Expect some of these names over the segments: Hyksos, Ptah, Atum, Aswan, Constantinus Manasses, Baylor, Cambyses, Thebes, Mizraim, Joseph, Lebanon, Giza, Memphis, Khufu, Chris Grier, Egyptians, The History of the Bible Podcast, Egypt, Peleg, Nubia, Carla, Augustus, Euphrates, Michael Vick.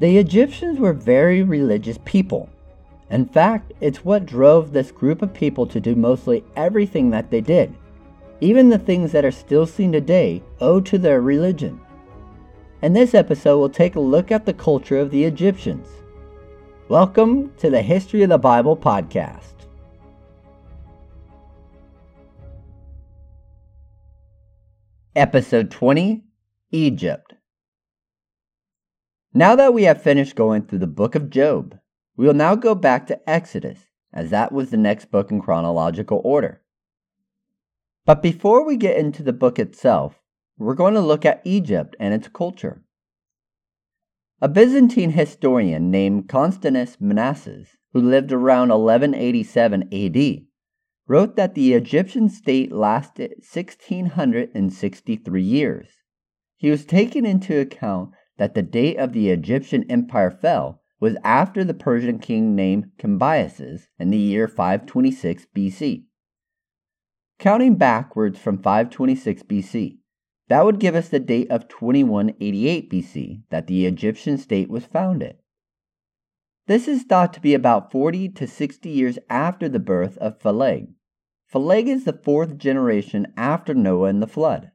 The Egyptians were very religious people. In fact, it's what drove this group of people to do mostly everything that they did. Even the things that are still seen today owe to their religion. In this episode, we'll take a look at the culture of the Egyptians. Welcome to the History of the Bible Podcast. Episode 20, Egypt. Now that we have finished going through the book of Job, we will now go back to Exodus, as that was the next book in chronological order. But before we get into the book itself, we're going to look at Egypt and its culture. A Byzantine historian named Constantinus Manasses, who lived around 1187 AD, wrote that the Egyptian state lasted 1,663 years. He was taking into account that the date of the Egyptian empire fell was after the Persian king named Cambyses in the year 526 BC. Counting backwards from 526 BC, that would give us the date of 2188 BC that the Egyptian state was founded. This is thought to be about 40 to 60 years after the birth of Peleg. Peleg is the fourth generation after Noah and the flood.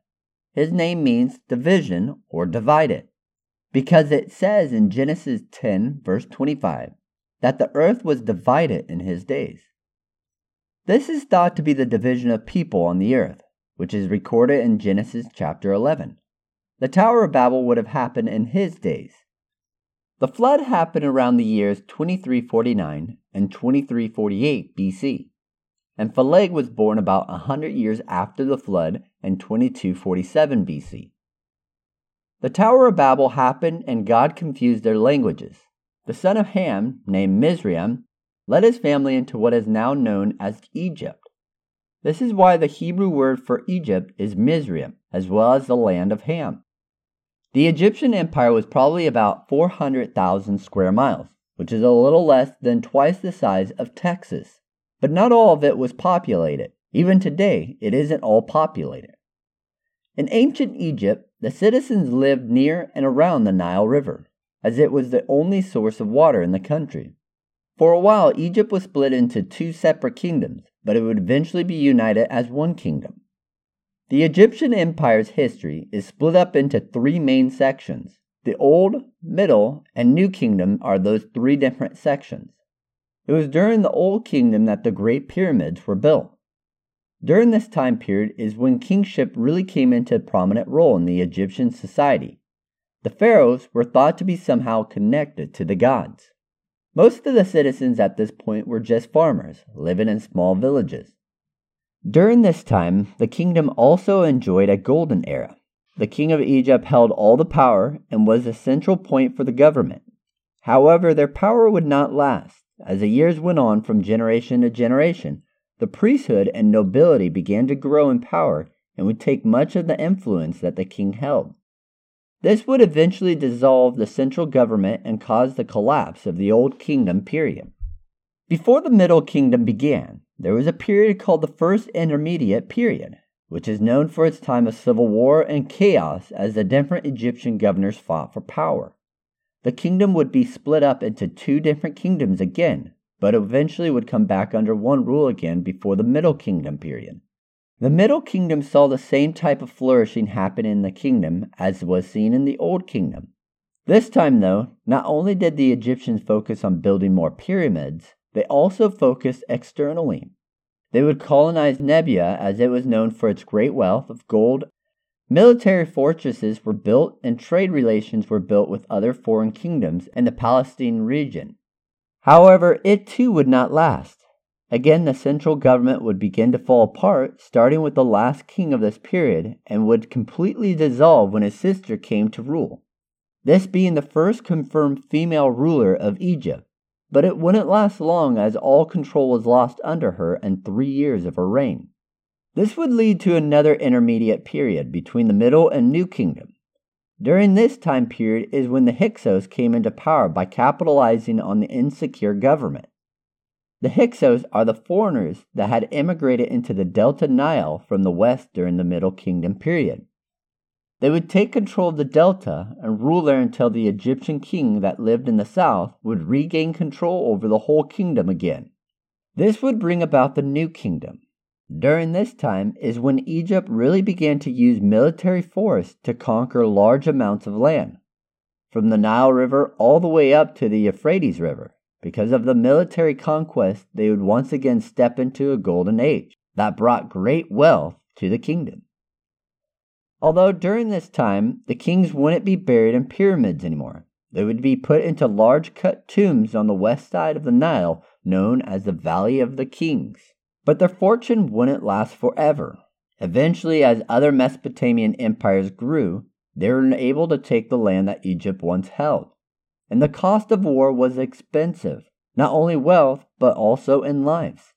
His name means division or divided, because it says in Genesis 10 verse 25 that the earth was divided in his days. This is thought to be the division of people on the earth, which is recorded in Genesis chapter 11. The Tower of Babel would have happened in his days. The flood happened around the years 2349 and 2348 BC, and Peleg was born about 100 years after the flood in 2247 BC. The Tower of Babel happened and God confused their languages. The son of Ham, named Mizraim, led his family into what is now known as Egypt. This is why the Hebrew word for Egypt is Mizraim, as well as the land of Ham. The Egyptian empire was probably about 400,000 square miles, which is a little less than twice the size of Texas. But not all of it was populated. Even today, it isn't all populated. In ancient Egypt, the citizens lived near and around the Nile River, as it was the only source of water in the country. For a while, Egypt was split into two separate kingdoms, but it would eventually be united as one kingdom. The Egyptian empire's history is split up into three main sections. The Old, Middle, and New Kingdom are those three different sections. It was during the Old Kingdom that the Great Pyramids were built. During this time period is when kingship really came into a prominent role in the Egyptian society. The pharaohs were thought to be somehow connected to the gods. Most of the citizens at this point were just farmers, living in small villages. During this time, the kingdom also enjoyed a golden era. The king of Egypt held all the power and was a central point for the government. However, their power would not last. As the years went on from generation to generation, the priesthood and nobility began to grow in power and would take much of the influence that the king held. This would eventually dissolve the central government and cause the collapse of the Old Kingdom period. Before the Middle Kingdom began, there was a period called the First Intermediate Period, which is known for its time of civil war and chaos as the different Egyptian governors fought for power. The kingdom would be split up into two different kingdoms again, but eventually would come back under one rule again before the Middle Kingdom period. The Middle Kingdom saw the same type of flourishing happen in the kingdom as was seen in the Old Kingdom. This time, though, not only did the Egyptians focus on building more pyramids, they also focused externally. They would colonize Nubia, as it was known for its great wealth of gold. Military fortresses were built and trade relations were built with other foreign kingdoms in the Palestine region. However, it too would not last. Again, the central government would begin to fall apart, starting with the last king of this period, and would completely dissolve when his sister came to rule, this being the first confirmed female ruler of Egypt. But it wouldn't last long, as all control was lost under her in 3 years of her reign. This would lead to another intermediate period between the Middle and New Kingdom. During this time period is when the Hyksos came into power by capitalizing on the insecure government. The Hyksos are the foreigners that had immigrated into the Delta Nile from the west during the Middle Kingdom period. They would take control of the delta and rule there until the Egyptian king that lived in the south would regain control over the whole kingdom again. This would bring about the new kingdom. During this time is when Egypt really began to use military force to conquer large amounts of land, from the Nile River all the way up to the Euphrates River. Because of the military conquest, they would once again step into a golden age that brought great wealth to the kingdom. Although during this time, the kings wouldn't be buried in pyramids anymore. They would be put into large cut tombs on the west side of the Nile, known as the Valley of the Kings. But their fortune wouldn't last forever. Eventually, as other Mesopotamian empires grew, they were able to take the land that Egypt once held. And the cost of war was expensive, not only wealth, but also in lives.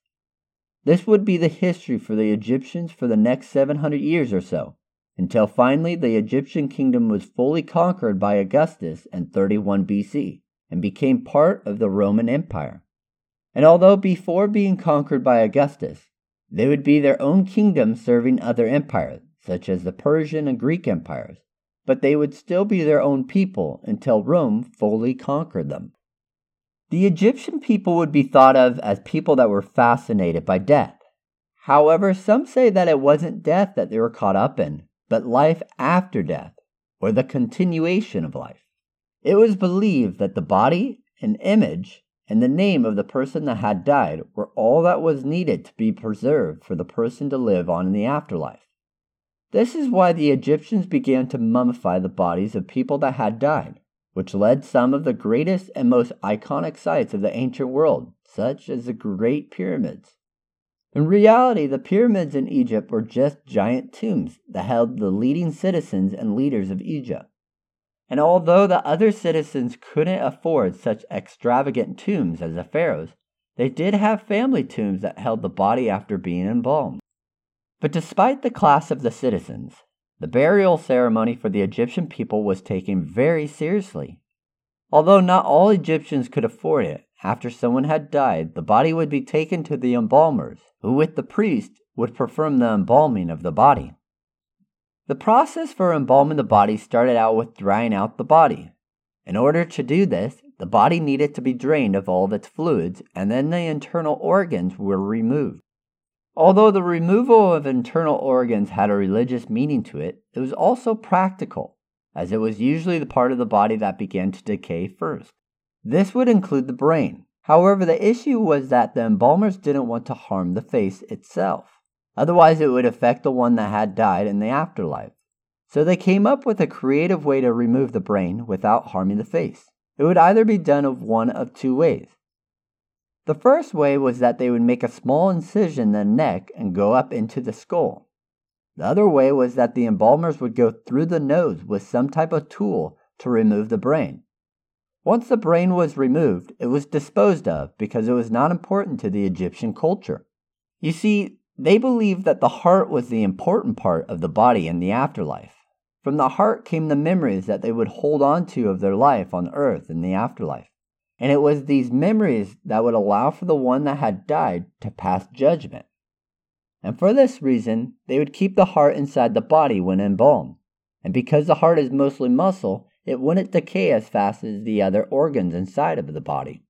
This would be the history for the Egyptians for the next 700 years or so, until finally the Egyptian kingdom was fully conquered by Augustus in 31 BC and became part of the Roman Empire. And although before being conquered by Augustus, they would be their own kingdom serving other empires, such as the Persian and Greek empires, but they would still be their own people until Rome fully conquered them. The Egyptian people would be thought of as people that were fascinated by death. However, some say that it wasn't death that they were caught up in, but life after death, or the continuation of life. It was believed that the body, an image, and the name of the person that had died were all that was needed to be preserved for the person to live on in the afterlife. This is why the Egyptians began to mummify the bodies of people that had died, which led some of the greatest and most iconic sites of the ancient world, such as the Great Pyramids. In reality, the pyramids in Egypt were just giant tombs that held the leading citizens and leaders of Egypt. And although the other citizens couldn't afford such extravagant tombs as the pharaohs, they did have family tombs that held the body after being embalmed. But despite the class of the citizens, the burial ceremony for the Egyptian people was taken very seriously. Although not all Egyptians could afford it, after someone had died, the body would be taken to the embalmers, who with the priest would perform the embalming of the body. The process for embalming the body started out with drying out the body. In order to do this, the body needed to be drained of all of its fluids, and then the internal organs were removed. Although the removal of internal organs had a religious meaning to it, it was also practical, as it was usually the part of the body that began to decay first. This would include the brain. However, the issue was that the embalmers didn't want to harm the face itself. Otherwise, it would affect the one that had died in the afterlife. So they came up with a creative way to remove the brain without harming the face. It would either be done of one of two ways. The first way was that they would make a small incision in the neck and go up into the skull. The other way was that the embalmers would go through the nose with some type of tool to remove the brain. Once the brain was removed, it was disposed of because it was not important to the Egyptian culture. You see, they believed that the heart was the important part of the body in the afterlife. From the heart came the memories that they would hold on to of their life on earth in the afterlife. And it was these memories that would allow for the one that had died to pass judgment. And for this reason, they would keep the heart inside the body when embalmed. And because the heart is mostly muscle, it wouldn't decay as fast as the other organs inside of the body.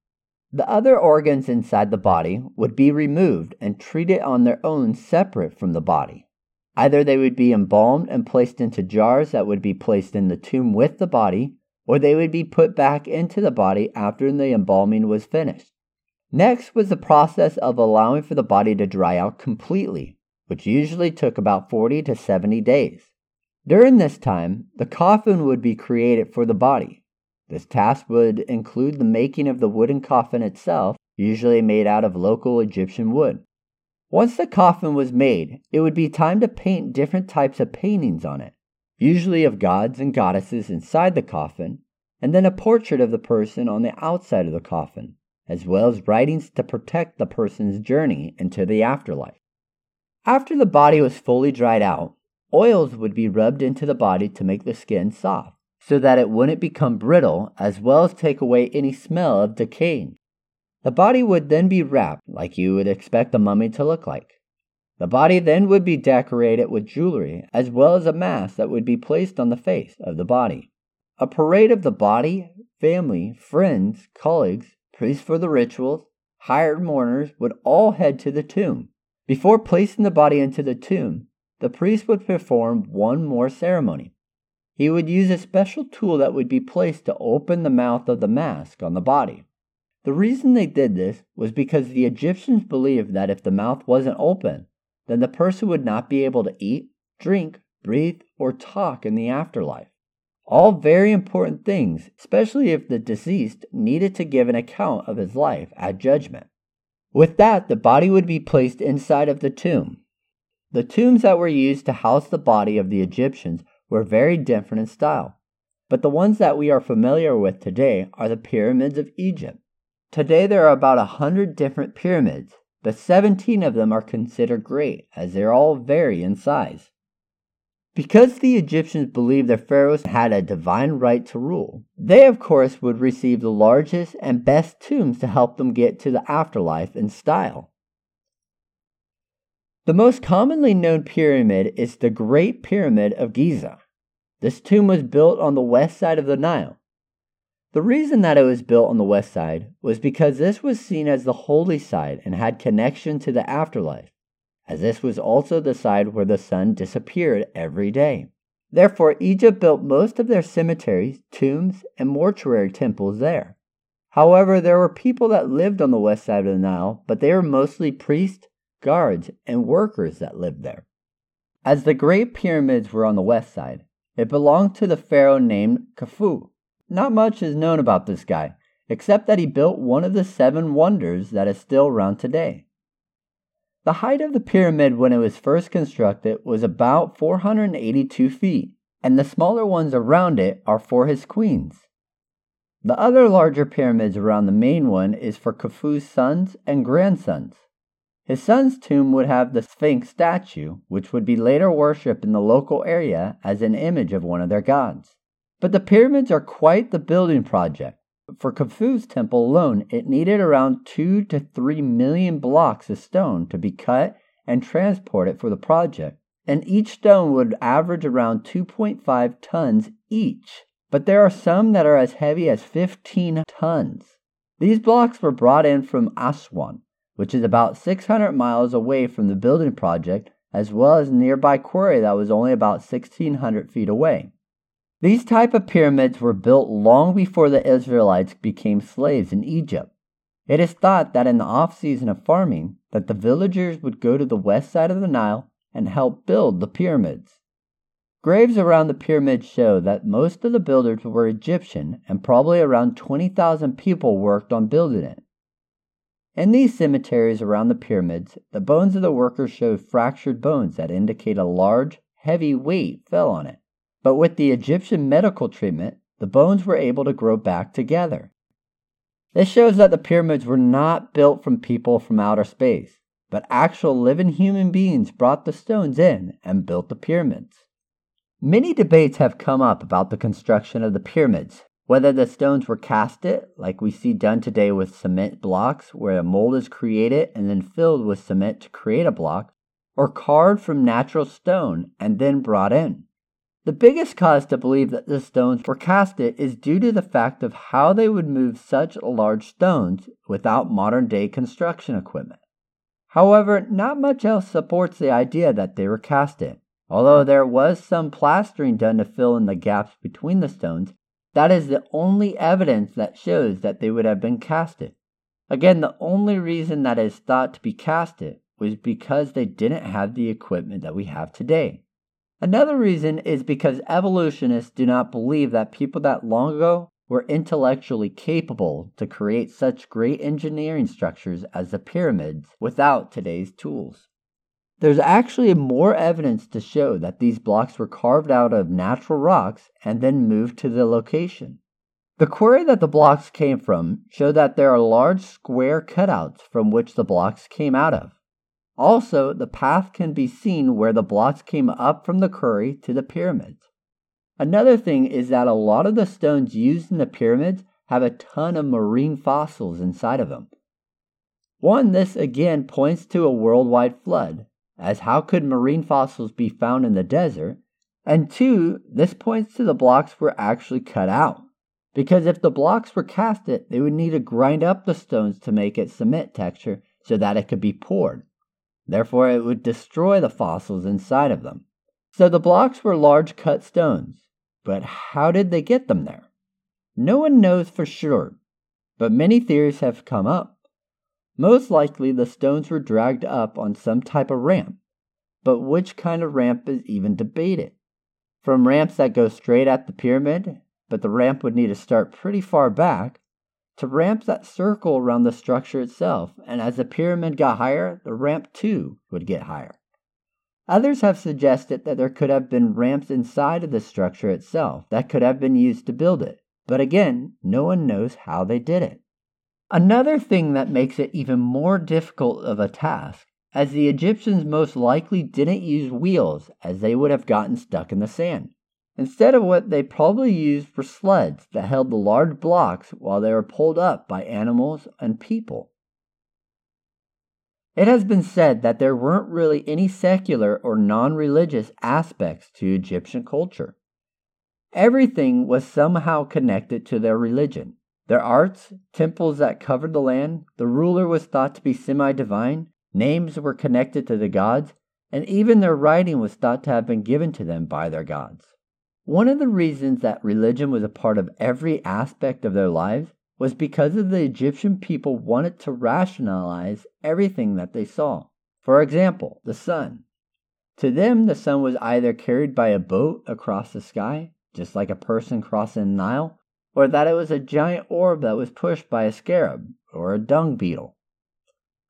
The other organs inside the body would be removed and treated on their own separate from the body. Either they would be embalmed and placed into jars that would be placed in the tomb with the body, or they would be put back into the body after the embalming was finished. Next was the process of allowing for the body to dry out completely, which usually took about 40 to 70 days. During this time, the coffin would be created for the body. This task would include the making of the wooden coffin itself, usually made out of local Egyptian wood. Once the coffin was made, it would be time to paint different types of paintings on it, usually of gods and goddesses inside the coffin, and then a portrait of the person on the outside of the coffin, as well as writings to protect the person's journey into the afterlife. After the body was fully dried out, oils would be rubbed into the body to make the skin soft, so that it wouldn't become brittle, as well as take away any smell of decaying. The body would then be wrapped like you would expect a mummy to look like. The body then would be decorated with jewelry, as well as a mask that would be placed on the face of the body. A parade of the body, family, friends, colleagues, priests for the rituals, hired mourners would all head to the tomb. Before placing the body into the tomb, the priest would perform one more ceremony. He would use a special tool that would be placed to open the mouth of the mask on the body. The reason they did this was because the Egyptians believed that if the mouth wasn't open, then the person would not be able to eat, drink, breathe, or talk in the afterlife. All very important things, especially if the deceased needed to give an account of his life at judgment. With that, the body would be placed inside of the tomb. The tombs that were used to house the body of the Egyptians were very different in style, but the ones that we are familiar with today are the pyramids of Egypt. Today there are about 100 different pyramids, but 17 of them are considered great, as they all vary in size. Because the Egyptians believed their pharaohs had a divine right to rule, they of course would receive the largest and best tombs to help them get to the afterlife in style. The most commonly known pyramid is the Great Pyramid of Giza. This tomb was built on the west side of the Nile. The reason that it was built on the west side was because this was seen as the holy side and had connection to the afterlife, as this was also the side where the sun disappeared every day. Therefore, Egypt built most of their cemeteries, tombs, and mortuary temples there. However, there were people that lived on the west side of the Nile, but they were mostly priests, guards, and workers that lived there. As the Great Pyramids were on the west side, it belonged to the pharaoh named Khufu. Not much is known about this guy, except that he built one of the 7 wonders that is still around today. The height of the pyramid when it was first constructed was about 482 feet, and the smaller ones around it are for his queens. The other larger pyramids around the main one is for Khufu's sons and grandsons. His son's tomb would have the Sphinx statue, which would be later worshipped in the local area as an image of one of their gods. But the pyramids are quite the building project. For Khufu's temple alone, it needed around 2 to 3 million blocks of stone to be cut and transported for the project, and each stone would average around 2.5 tons each, but there are some that are as heavy as 15 tons. These blocks were brought in from Aswan, which is about 600 miles away from the building project, as well as nearby quarry that was only about 1,600 feet away. These type of pyramids were built long before the Israelites became slaves in Egypt. It is thought that in the off-season of farming, that the villagers would go to the west side of the Nile and help build the pyramids. Graves around the pyramids show that most of the builders were Egyptian, and probably around 20,000 people worked on building it. In these cemeteries around the pyramids, the bones of the workers show fractured bones that indicate a large, heavy weight fell on it. But with the Egyptian medical treatment, the bones were able to grow back together. This shows that the pyramids were not built from people from outer space, but actual living human beings brought the stones in and built the pyramids. Many debates have come up about the construction of the pyramids, whether the stones were casted, like we see done today with cement blocks, where a mold is created and then filled with cement to create a block, or carved from natural stone and then brought in. The biggest cause to believe that the stones were casted is due to the fact of how they would move such large stones without modern-day construction equipment. However, not much else supports the idea that they were casted, although there was some plastering done to fill in the gaps between the stones. That is the only evidence that shows that they would have been casted. Again, the only reason that is thought to be casted was because they didn't have the equipment that we have today. Another reason is because evolutionists do not believe that people that long ago were intellectually capable to create such great engineering structures as the pyramids without today's tools. There's actually more evidence to show that these blocks were carved out of natural rocks and then moved to the location. The quarry that the blocks came from showed that there are large square cutouts from which the blocks came out of. Also, the path can be seen where the blocks came up from the quarry to the pyramids. Another thing is that a lot of the stones used in the pyramids have a ton of marine fossils inside of them. This again points to a worldwide flood, as how could marine fossils be found in the desert? And two, this points to the blocks were actually cut out, because if the blocks were casted, they would need to grind up the stones to make it cement texture so that it could be poured. Therefore, it would destroy the fossils inside of them. So the blocks were large cut stones, but how did they get them there? No one knows for sure, but many theories have come up. Most likely, the stones were dragged up on some type of ramp, but which kind of ramp is even debated. From ramps that go straight at the pyramid, but the ramp would need to start pretty far back, to ramps that circle around the structure itself, and as the pyramid got higher, the ramp too would get higher. Others have suggested that there could have been ramps inside of the structure itself that could have been used to build it, but again, no one knows how they did it. Another thing that makes it even more difficult of a task, as the Egyptians most likely didn't use wheels, as they would have gotten stuck in the sand. Instead of what they probably used were sleds that held the large blocks while they were pulled up by animals and people. It has been said that there weren't really any secular or non-religious aspects to Egyptian culture. Everything was somehow connected to their religion. Their arts, temples that covered the land, the ruler was thought to be semi-divine, names were connected to the gods, and even their writing was thought to have been given to them by their gods. One of the reasons that religion was a part of every aspect of their lives was because of the Egyptian people wanted to rationalize everything that they saw. For example, the sun. To them, the sun was either carried by a boat across the sky, just like a person crossing the Nile, or that it was a giant orb that was pushed by a scarab or a dung beetle.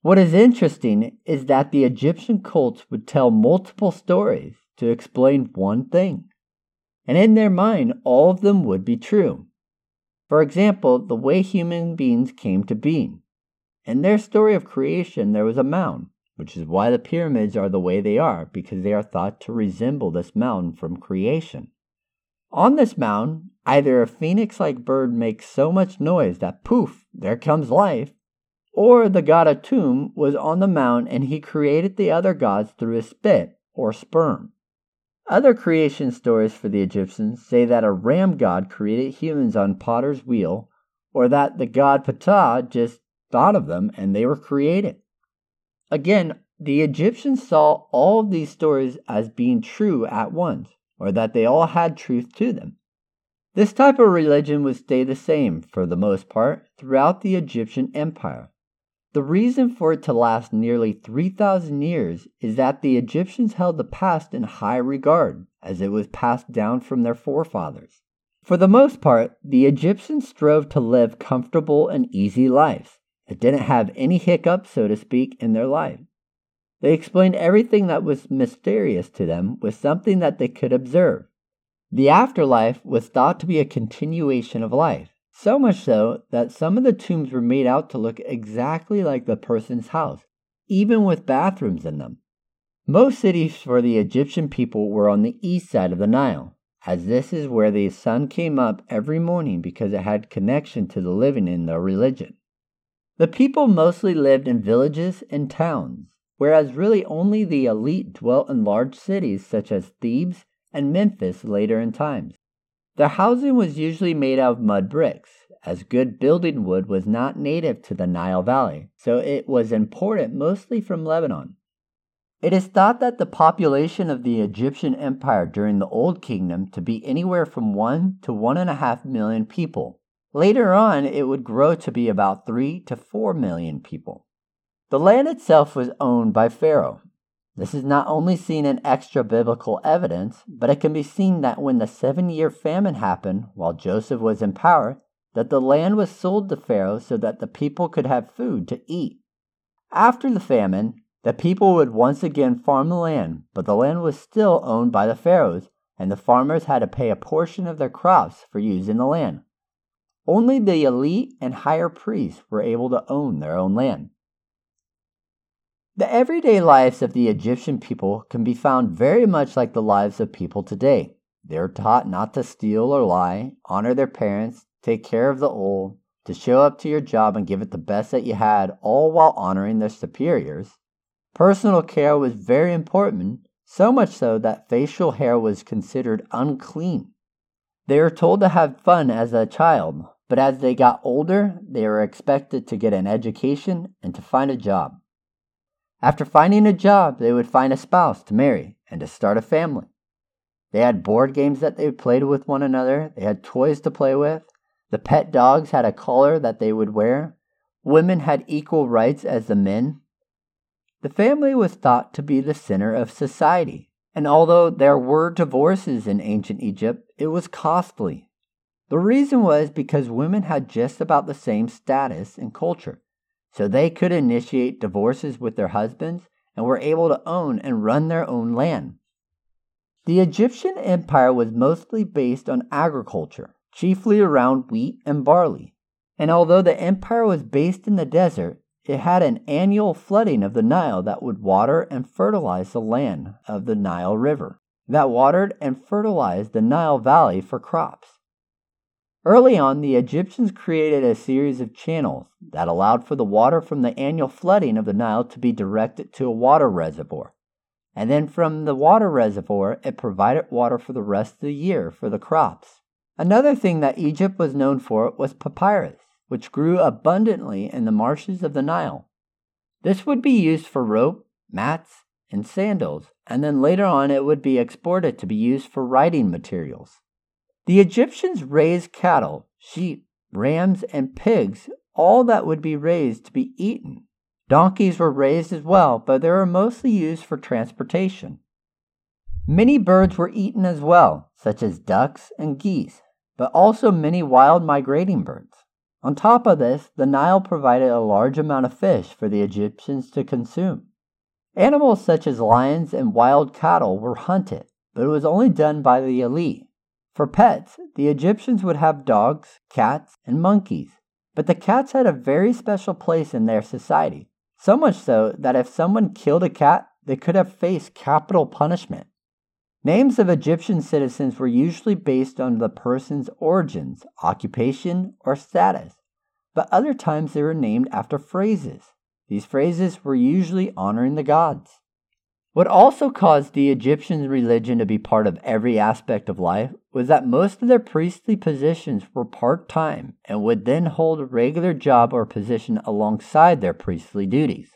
What is interesting is that the Egyptian cults would tell multiple stories to explain one thing, and in their mind, all of them would be true. For example, the way human beings came to being. In their story of creation, there was a mound, which is why the pyramids are the way they are, because they are thought to resemble this mound from creation. On this mound, either a phoenix-like bird makes so much noise that poof, there comes life, or the god Atum was on the mound and he created the other gods through his spit or sperm. Other creation stories for the Egyptians say that a ram god created humans on potter's wheel, or that the god Ptah just thought of them and they were created. Again, the Egyptians saw all of these stories as being true at once, or that they all had truth to them. This type of religion would stay the same, for the most part, throughout the Egyptian empire. The reason for it to last nearly 3,000 years is that the Egyptians held the past in high regard, as it was passed down from their forefathers. For the most part, the Egyptians strove to live comfortable and easy lives that didn't have any hiccups, so to speak, in their life. They explained everything that was mysterious to them with something that they could observe. The afterlife was thought to be a continuation of life. So much so that some of the tombs were made out to look exactly like the person's house, even with bathrooms in them. Most cities for the Egyptian people were on the east side of the Nile, as this is where the sun came up every morning because it had connection to the living in their religion. The people mostly lived in villages and towns, whereas really only the elite dwelt in large cities such as Thebes and Memphis later in times. Their housing was usually made out of mud bricks, as good building wood was not native to the Nile Valley, so it was imported mostly from Lebanon. It is thought that the population of the Egyptian Empire during the Old Kingdom to be anywhere from 1 to 1.5 million people. Later on, it would grow to be about 3 to 4 million people. The land itself was owned by Pharaoh. This is not only seen in extra-biblical evidence, but it can be seen that when the 7-year famine happened, while Joseph was in power, that the land was sold to Pharaoh so that the people could have food to eat. After the famine, the people would once again farm the land, but the land was still owned by the pharaohs, and the farmers had to pay a portion of their crops for using the land. Only the elite and higher priests were able to own their own land. The everyday lives of the Egyptian people can be found very much like the lives of people today. They are taught not to steal or lie, honor their parents, take care of the old, to show up to your job and give it the best that you had, all while honoring their superiors. Personal care was very important, so much so that facial hair was considered unclean. They were told to have fun as a child, but as they got older, they were expected to get an education and to find a job. After finding a job, they would find a spouse to marry and to start a family. They had board games that they played with one another. They had toys to play with. The pet dogs had a collar that they would wear. Women had equal rights as the men. The family was thought to be the center of society, and although there were divorces in ancient Egypt, it was costly. The reason was because women had just about the same status and culture, so they could initiate divorces with their husbands and were able to own and run their own land. The Egyptian empire was mostly based on agriculture, chiefly around wheat and barley. And although the empire was based in the desert, it had an annual flooding of the Nile that would water and fertilize the land of the Nile River, that watered and fertilized the Nile Valley for crops. Early on, the Egyptians created a series of channels that allowed for the water from the annual flooding of the Nile to be directed to a water reservoir. And then from the water reservoir, it provided water for the rest of the year for the crops. Another thing that Egypt was known for was papyrus, which grew abundantly in the marshes of the Nile. This would be used for rope, mats, and sandals, and then later on it would be exported to be used for writing materials. The Egyptians raised cattle, sheep, rams, and pigs, all that would be raised to be eaten. Donkeys were raised as well, but they were mostly used for transportation. Many birds were eaten as well, such as ducks and geese, but also many wild migrating birds. On top of this, the Nile provided a large amount of fish for the Egyptians to consume. Animals such as lions and wild cattle were hunted, but it was only done by the elite. For pets, the Egyptians would have dogs, cats, and monkeys, but the cats had a very special place in their society. So much so that if someone killed a cat, they could have faced capital punishment. Names of Egyptian citizens were usually based on the person's origins, occupation, or status, but other times they were named after phrases. These phrases were usually honoring the gods. What also caused the Egyptian religion to be part of every aspect of life was that most of their priestly positions were part-time and would then hold a regular job or position alongside their priestly duties.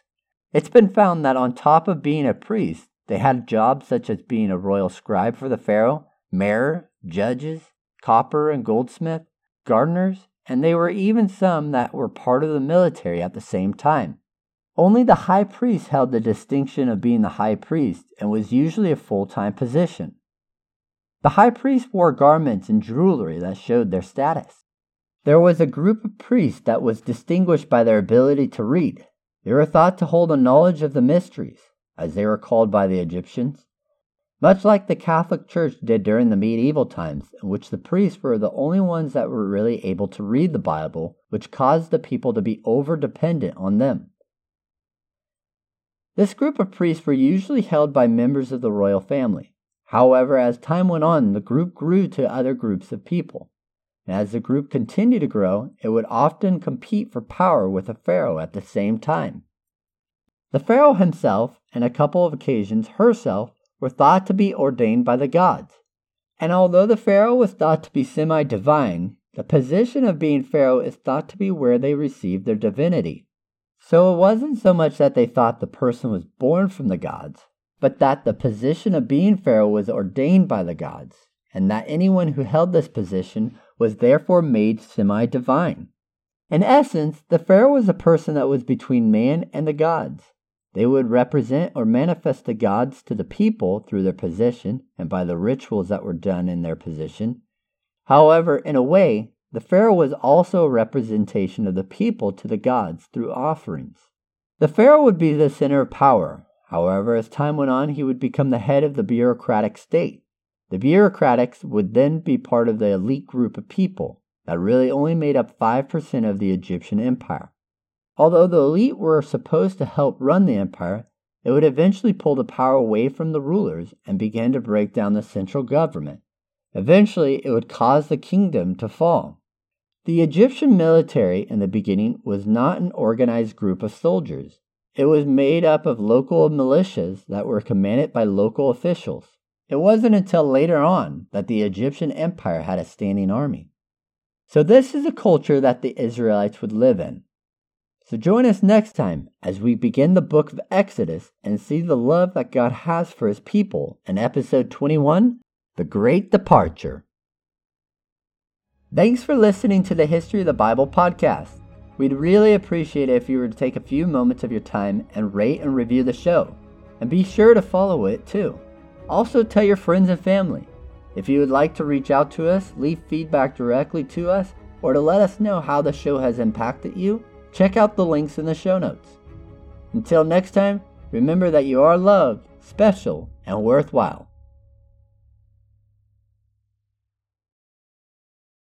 It's been found that on top of being a priest, they had jobs such as being a royal scribe for the pharaoh, mayor, judges, copper and goldsmith, gardeners, and there were even some that were part of the military at the same time. Only the high priest held the distinction of being the high priest and was usually a full-time position. The high priest wore garments and jewelry that showed their status. There was a group of priests that was distinguished by their ability to read. They were thought to hold a knowledge of the mysteries, as they were called by the Egyptians, much like the Catholic Church did during the medieval times, in which the priests were the only ones that were really able to read the Bible, which caused the people to be over-dependent on them. This group of priests were usually held by members of the royal family. However, as time went on, the group grew to other groups of people. And as the group continued to grow, it would often compete for power with the pharaoh at the same time. The pharaoh himself, and a couple of occasions herself, were thought to be ordained by the gods. And although the pharaoh was thought to be semi-divine, the position of being pharaoh is thought to be where they received their divinity. So it wasn't so much that they thought the person was born from the gods, but that the position of being pharaoh was ordained by the gods, and that anyone who held this position was therefore made semi-divine. In essence, the pharaoh was a person that was between man and the gods. They would represent or manifest the gods to the people through their position and by the rituals that were done in their position. However, in a way, the pharaoh was also a representation of the people to the gods through offerings. The pharaoh would be the center of power. However, as time went on, he would become the head of the bureaucratic state. The bureaucrats would then be part of the elite group of people that really only made up 5% of the Egyptian empire. Although the elite were supposed to help run the empire, they would eventually pull the power away from the rulers and begin to break down the central government. Eventually, it would cause the kingdom to fall. The Egyptian military in the beginning was not an organized group of soldiers. It was made up of local militias that were commanded by local officials. It wasn't until later on that the Egyptian Empire had a standing army. So this is a culture that the Israelites would live in. So join us next time as we begin the book of Exodus and see the love that God has for his people in episode 21, The Great Departure. Thanks for listening to the History of the Bible podcast. We'd really appreciate it if you were to take a few moments of your time and rate and review the show. And be sure to follow it too. Also tell your friends and family. If you would like to reach out to us, leave feedback directly to us, or to let us know how the show has impacted you, check out the links in the show notes. Until next time, remember that you are loved, special, and worthwhile.